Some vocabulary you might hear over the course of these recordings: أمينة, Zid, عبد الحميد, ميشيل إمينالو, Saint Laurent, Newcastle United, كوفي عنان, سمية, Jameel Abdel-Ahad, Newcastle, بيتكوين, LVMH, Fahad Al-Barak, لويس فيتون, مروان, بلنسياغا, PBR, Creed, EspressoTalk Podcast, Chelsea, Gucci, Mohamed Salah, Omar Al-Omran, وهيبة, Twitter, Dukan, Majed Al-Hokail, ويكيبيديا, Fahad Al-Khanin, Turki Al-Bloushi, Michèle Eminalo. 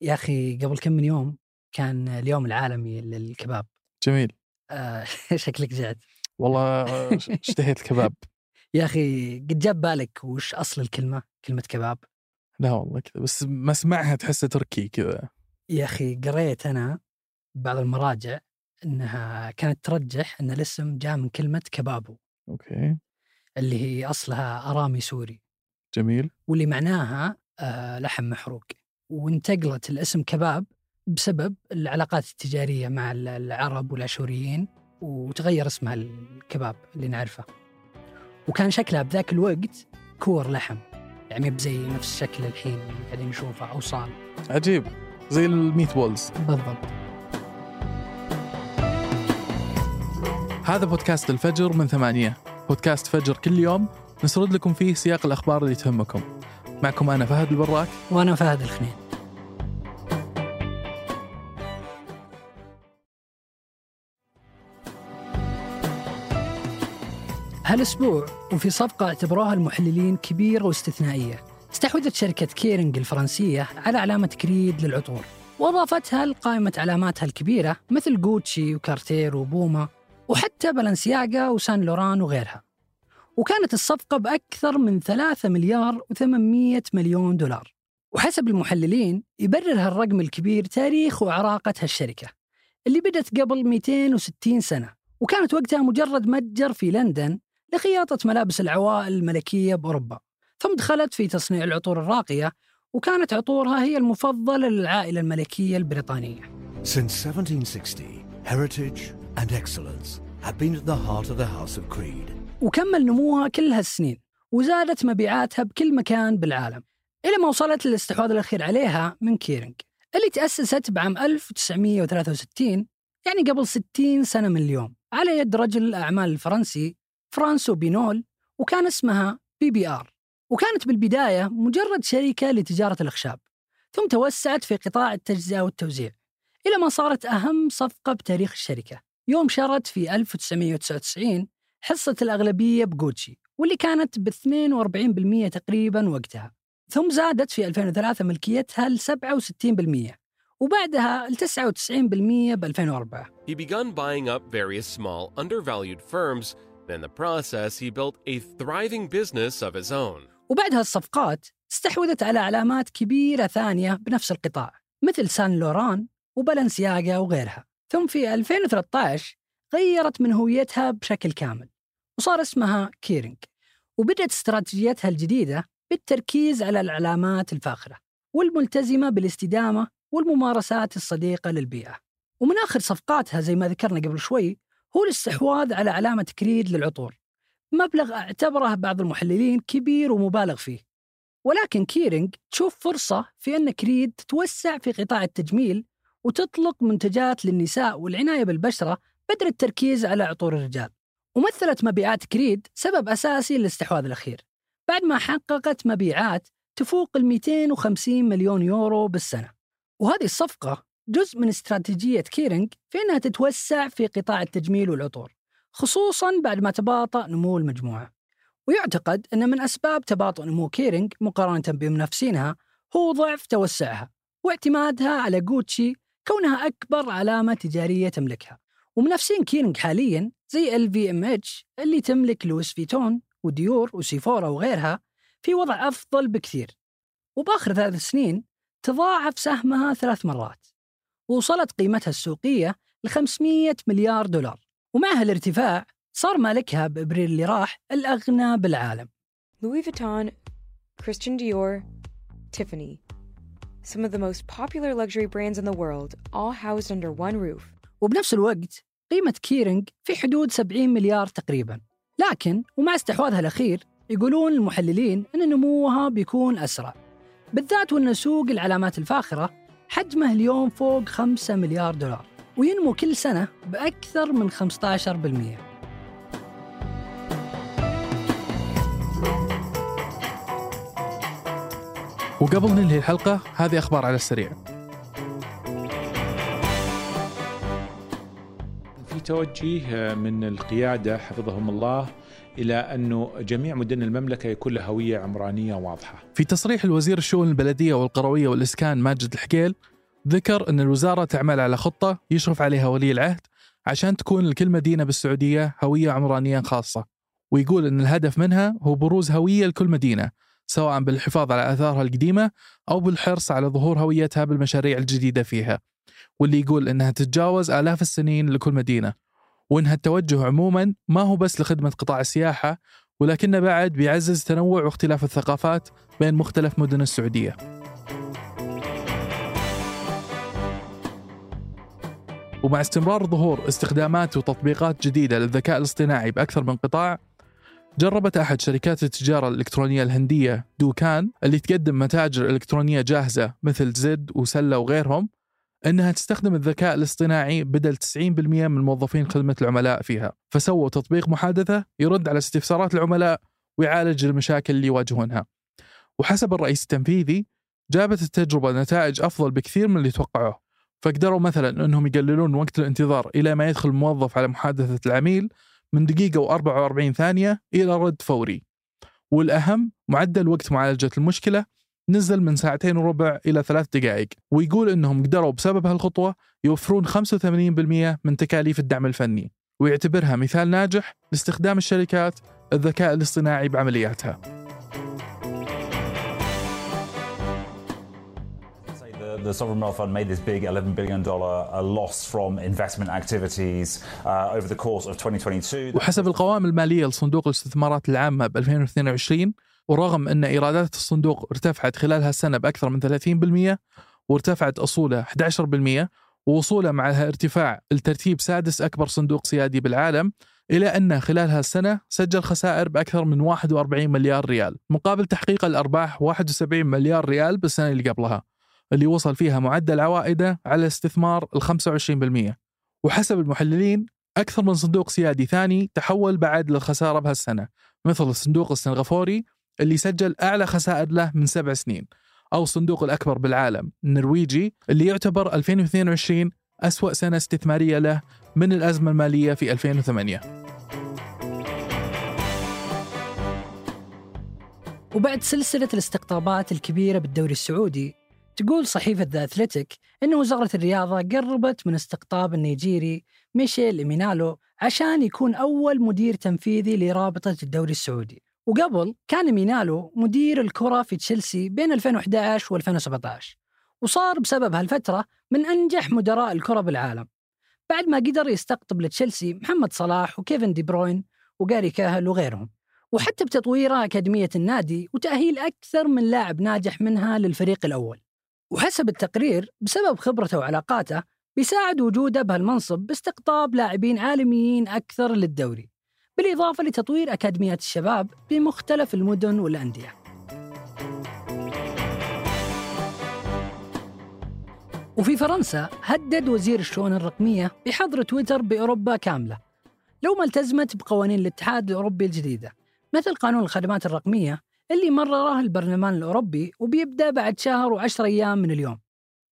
يا أخي قبل كم من يوم كان اليوم العالمي للكباب. جميل. شكلك جعت. والله اشتهيت الكباب. يا أخي قد جاب بالك وش أصل الكلمة، كلمة كباب؟ لا والله كذا بس ما اسمعها، تحسها تركي كذا. يا أخي قريت أنا بعض المراجع أنها كانت ترجح أن الاسم جاء من كلمة كبابو. أوكي. اللي هي أصلها أرامي سوري. جميل. واللي معناها لحم محروق، وانتقلت الاسم كباب بسبب العلاقات التجارية مع العرب والأشوريين، وتغير اسمها الكباب اللي نعرفه. وكان شكلها بذاك الوقت كور لحم، يعني بزي نفس شكل الحين اللي نشوفه، أوصال. عجيب، زي الميت بولز بالضبط. هذا بودكاست الفجر من 8، بودكاست فجر كل يوم نسرد لكم فيه سياق الأخبار اللي تهمكم. معكم أنا فهد البراك، وأنا فهد الخنين. هالأسبوع وفي صفقة اعتبروها المحللين كبيرة واستثنائية، استحوذت شركة كيرينج الفرنسية على علامة كريد للعطور، وأضافتها لقائمة علاماتها الكبيرة مثل غوتشي وكارتير وبوما وحتى بلنسياغا وسان لوران وغيرها. وكانت الصفقة بأكثر من 3,800,000,000 دولار، وحسب المحللين يبرر هالرقم الكبير تاريخ وعراقة هالشركة اللي بدت قبل 260 سنة، وكانت وقتها مجرد متجر في لندن لخياطة ملابس العوائل الملكية بأوروبا، ثم دخلت في تصنيع العطور الراقية، وكانت عطورها هي المفضلة للعائلة الملكية البريطانية. Since 1760, heritage and excellence have been at the heart of the House of Creed. وكمل نموها كل هالسنين، وزادت مبيعاتها بكل مكان بالعالم، إلى ما وصلت للاستحواذ الأخير عليها من كيرينج اللي تأسست بعام 1963، يعني قبل 60 سنة من اليوم، على يد رجل الأعمال الفرنسي فرانسوا بينول، وكان اسمها PBR. وكانت بالبداية مجرد شركة لتجارة الأخشاب، ثم توسعت في قطاع التجزئة والتوزيع، إلى ما صارت أهم صفقة بتاريخ الشركة يوم شرت في 1999 حصة الأغلبية بغوتشي، واللي كانت ب 42% تقريباً وقتها، ثم زادت في 2003 ملكيتها ل 67%، وبعدها ل 99% ب 2004. He began buying up various small undervalued firms. In the process he built a thriving business of his own. وبعدها الصفقات استحوذت على علامات كبيرة ثانية بنفس القطاع مثل سان لوران وبالنسياغا وغيرها، ثم في 2013 غيرت من هويتها بشكل كامل وصار اسمها كيرينج، وبدأت استراتيجيتها الجديدة بالتركيز على العلامات الفاخرة والملتزمة بالاستدامة والممارسات الصديقة للبيئة. ومن آخر صفقاتها زي ما ذكرنا قبل شوي هو الاستحواذ على علامة كريد للعطور، مبلغ اعتبره بعض المحللين كبير ومبالغ فيه، ولكن كيرينج تشوف فرصة في أن كريد تتوسع في قطاع التجميل وتطلق منتجات للنساء والعناية بالبشرة بدل التركيز على عطور الرجال. ومثلت مبيعات كريد سبب أساسي للاستحواذ الأخير، بعد ما حققت مبيعات تفوق 250 مليون يورو بالسنة. وهذه الصفقة جزء من استراتيجية كيرينج في أنها تتوسع في قطاع التجميل والعطور، خصوصاً بعد ما تباطأ نمو المجموعة. ويعتقد أن من أسباب تباطؤ نمو كيرينج مقارنة بمنافسينها هو ضعف توسعها واعتمادها على غوتشي كونها أكبر علامة تجارية تملكها. ومنافسين كيرينج حالياً زي LVMH اللي تملك لويس فيتون وديور وسيفورا وغيرها في وضع أفضل بكثير، وبآخر 3 سنين تضاعف سهمها 3 مرات، ووصلت قيمتها السوقية ل 500 مليار دولار، ومع هالارتفاع صار مالكها بإبريل اللي راح الأغنى بالعالم. Louis Vuitton, Christian Dior, Tiffany. Some of the most popular luxury brands in the world all housed under one roof. وبنفس الوقت قيمة كيرينج في حدود 70 مليار تقريباً، لكن ومع استحواذها الأخير يقولون المحللين أن نموها بيكون أسرع، بالذات وأن سوق العلامات الفاخرة حجمه اليوم فوق 5 مليار دولار وينمو كل سنة بأكثر من 15%. وقبل ننهي الحلقة هذه أخبار على السريع. في توجيه من القيادة حفظهم الله إلى أنه جميع مدن المملكة يكون لها هوية عمرانية واضحة. في تصريح الوزير الشؤون البلدية والقروية والإسكان ماجد الحكيل ذكر أن الوزارة تعمل على خطة يشرف عليها ولي العهد عشان تكون لكل مدينة بالسعودية هوية عمرانية خاصة، ويقول أن الهدف منها هو بروز هوية لكل مدينة سواء بالحفاظ على آثارها القديمة أو بالحرص على ظهور هويتها بالمشاريع الجديدة فيها، واللي يقول أنها تتجاوز آلاف السنين لكل مدينة، وأنها التوجه عموما ما هو بس لخدمة قطاع السياحة ولكنه بعد بيعزز تنوع واختلاف الثقافات بين مختلف مدن السعودية. ومع استمرار ظهور استخدامات وتطبيقات جديدة للذكاء الاصطناعي بأكثر من قطاع، جربت أحد شركات التجارة الإلكترونية الهندية دوكان اللي تقدم متاجر إلكترونية جاهزة مثل زد وسلة وغيرهم أنها تستخدم الذكاء الاصطناعي بدل 90% من موظفين خدمة العملاء فيها، فسووا تطبيق محادثة يرد على استفسارات العملاء ويعالج المشاكل اللي يواجهونها. وحسب الرئيس التنفيذي جابت التجربة نتائج أفضل بكثير من اللي توقعوه، فقدروا مثلا أنهم يقللون وقت الانتظار إلى ما يدخل الموظف على محادثة العميل من دقيقة و44 ثانية إلى رد فوري، والأهم معدل وقت معالجة المشكلة نزل من 2.25 ساعة إلى 3 دقائق. ويقول أنهم قدروا بسبب هالخطوة يوفرون 85% من تكاليف الدعم الفني، ويعتبرها مثال ناجح لاستخدام الشركات الذكاء الاصطناعي بعملياتها. The sovereign wealth fund made this big $11 billion loss from investment activities over the course of 2022. وحسب القوائم المالية لصندوق الاستثمارات العامة ب 2022، ورغم أن إيرادات الصندوق ارتفعت خلال هالسنة بأكثر من 30% وارتفعت أصوله 11%، ووصوله معها ارتفاع الترتيب 6 أكبر صندوق سيادي بالعالم، إلى أنه خلال هالسنة سجل خسائر بأكثر من 41 مليار ريال مقابل تحقيق الأرباح 71 مليار ريال بالسنة اللي قبلها، اللي وصل فيها معدل عوائده على الاستثمار 25%. وحسب المحللين أكثر من صندوق سيادي ثاني تحول بعد للخسارة بهالسنة، مثل الصندوق السنغافوري اللي سجل أعلى خسائر له من 7 سنين، أو الصندوق الأكبر بالعالم النرويجي اللي يعتبر 2022 أسوأ سنة استثمارية له من الأزمة المالية في 2008. وبعد سلسلة الاستقطابات الكبيرة بالدوري السعودي، تقول صحيفة The Athletic إن وزارة الرياضة قربت من استقطاب النيجيري ميشيل إمينالو عشان يكون أول مدير تنفيذي لرابطة الدوري السعودي. وقبل كان إمينالو مدير الكرة في تشيلسي بين 2011 و2017، وصار بسبب هالفترة من أنجح مدراء الكرة بالعالم، بعد ما قدر يستقطب لتشيلسي محمد صلاح وكيفن دي بروين وجاري كاهل وغيرهم، وحتى بتطويرها أكاديمية النادي وتأهيل أكثر من لاعب ناجح منها للفريق الأول. وحسب التقرير بسبب خبرته وعلاقاته بيساعد وجوده بهالمنصب باستقطاب لاعبين عالميين أكثر للدوري، بالإضافة لتطوير أكاديميات الشباب بمختلف المدن والأندية. وفي فرنسا هدد وزير الشؤون الرقمية بحظر تويتر بأوروبا كاملة لو ما التزمت بقوانين الاتحاد الأوروبي الجديدة، مثل قانون الخدمات الرقمية اللي مرره البرلمان الأوروبي وبيبدأ بعد 1 شهر و10 أيام من اليوم.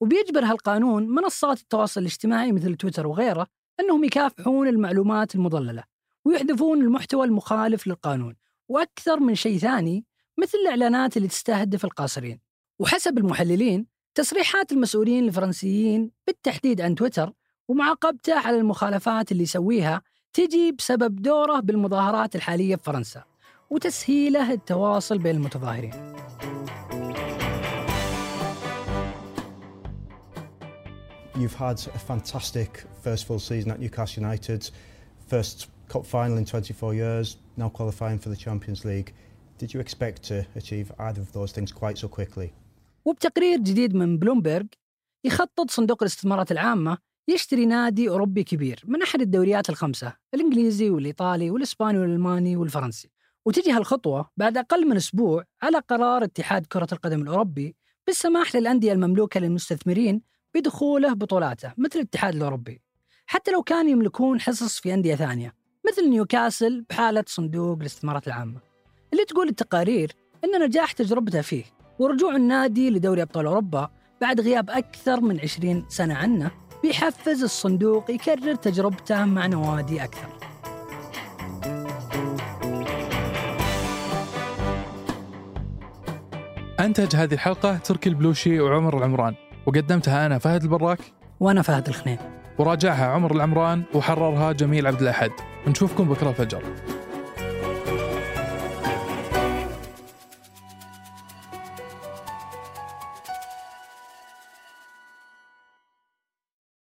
وبيجبر هالقانون منصات التواصل الاجتماعي مثل تويتر وغيره أنهم يكافحون المعلومات المضللة ويحذفون المحتوى المخالف للقانون، وأكثر من شيء ثاني مثل الإعلانات اللي تستهدف القاصرين. وحسب المحللين تصريحات المسؤولين الفرنسيين بالتحديد عن تويتر ومعاقبته على المخالفات اللي يسويها تجي بسبب دوره بالمظاهرات الحالية في فرنسا وتسهيله التواصل بين المتظاهرين. You've had a fantastic first full season at Newcastle United, first cup final in 24 years, now qualifying for the Champions League. Did you expect to achieve either of those things quite so quickly? وبتقرير جديد من بلومبرغ، يخطط صندوق الاستثمارات العامة يشتري نادي أوروبي كبير من أحد الدوريات الخمسة، الإنجليزي والإيطالي والإسباني والألماني والفرنسي. وتجي هالخطوة بعد أقل من أسبوع على قرار اتحاد كرة القدم الأوروبي بالسماح للأندية المملوكة للمستثمرين بدخوله بطولاته مثل الاتحاد الأوروبي، حتى لو كانوا يملكون حصص في أندية ثانية مثل نيوكاسل بحالة صندوق الاستثمارات العامة، اللي تقول التقارير إن نجاح تجربتها فيه ورجوع النادي لدوري أبطال أوروبا بعد غياب أكثر من 20 سنة عنه بيحفز الصندوق يكرر تجربته مع نوادي أكثر. أنتج هذه الحلقة تركي البلوشي وعمر العمران، وقدمتها أنا فهد البراك وأنا فهد الخنين، وراجعها عمر العمران وحررها جميل عبد الأحد. نشوفكم بكرة الفجر.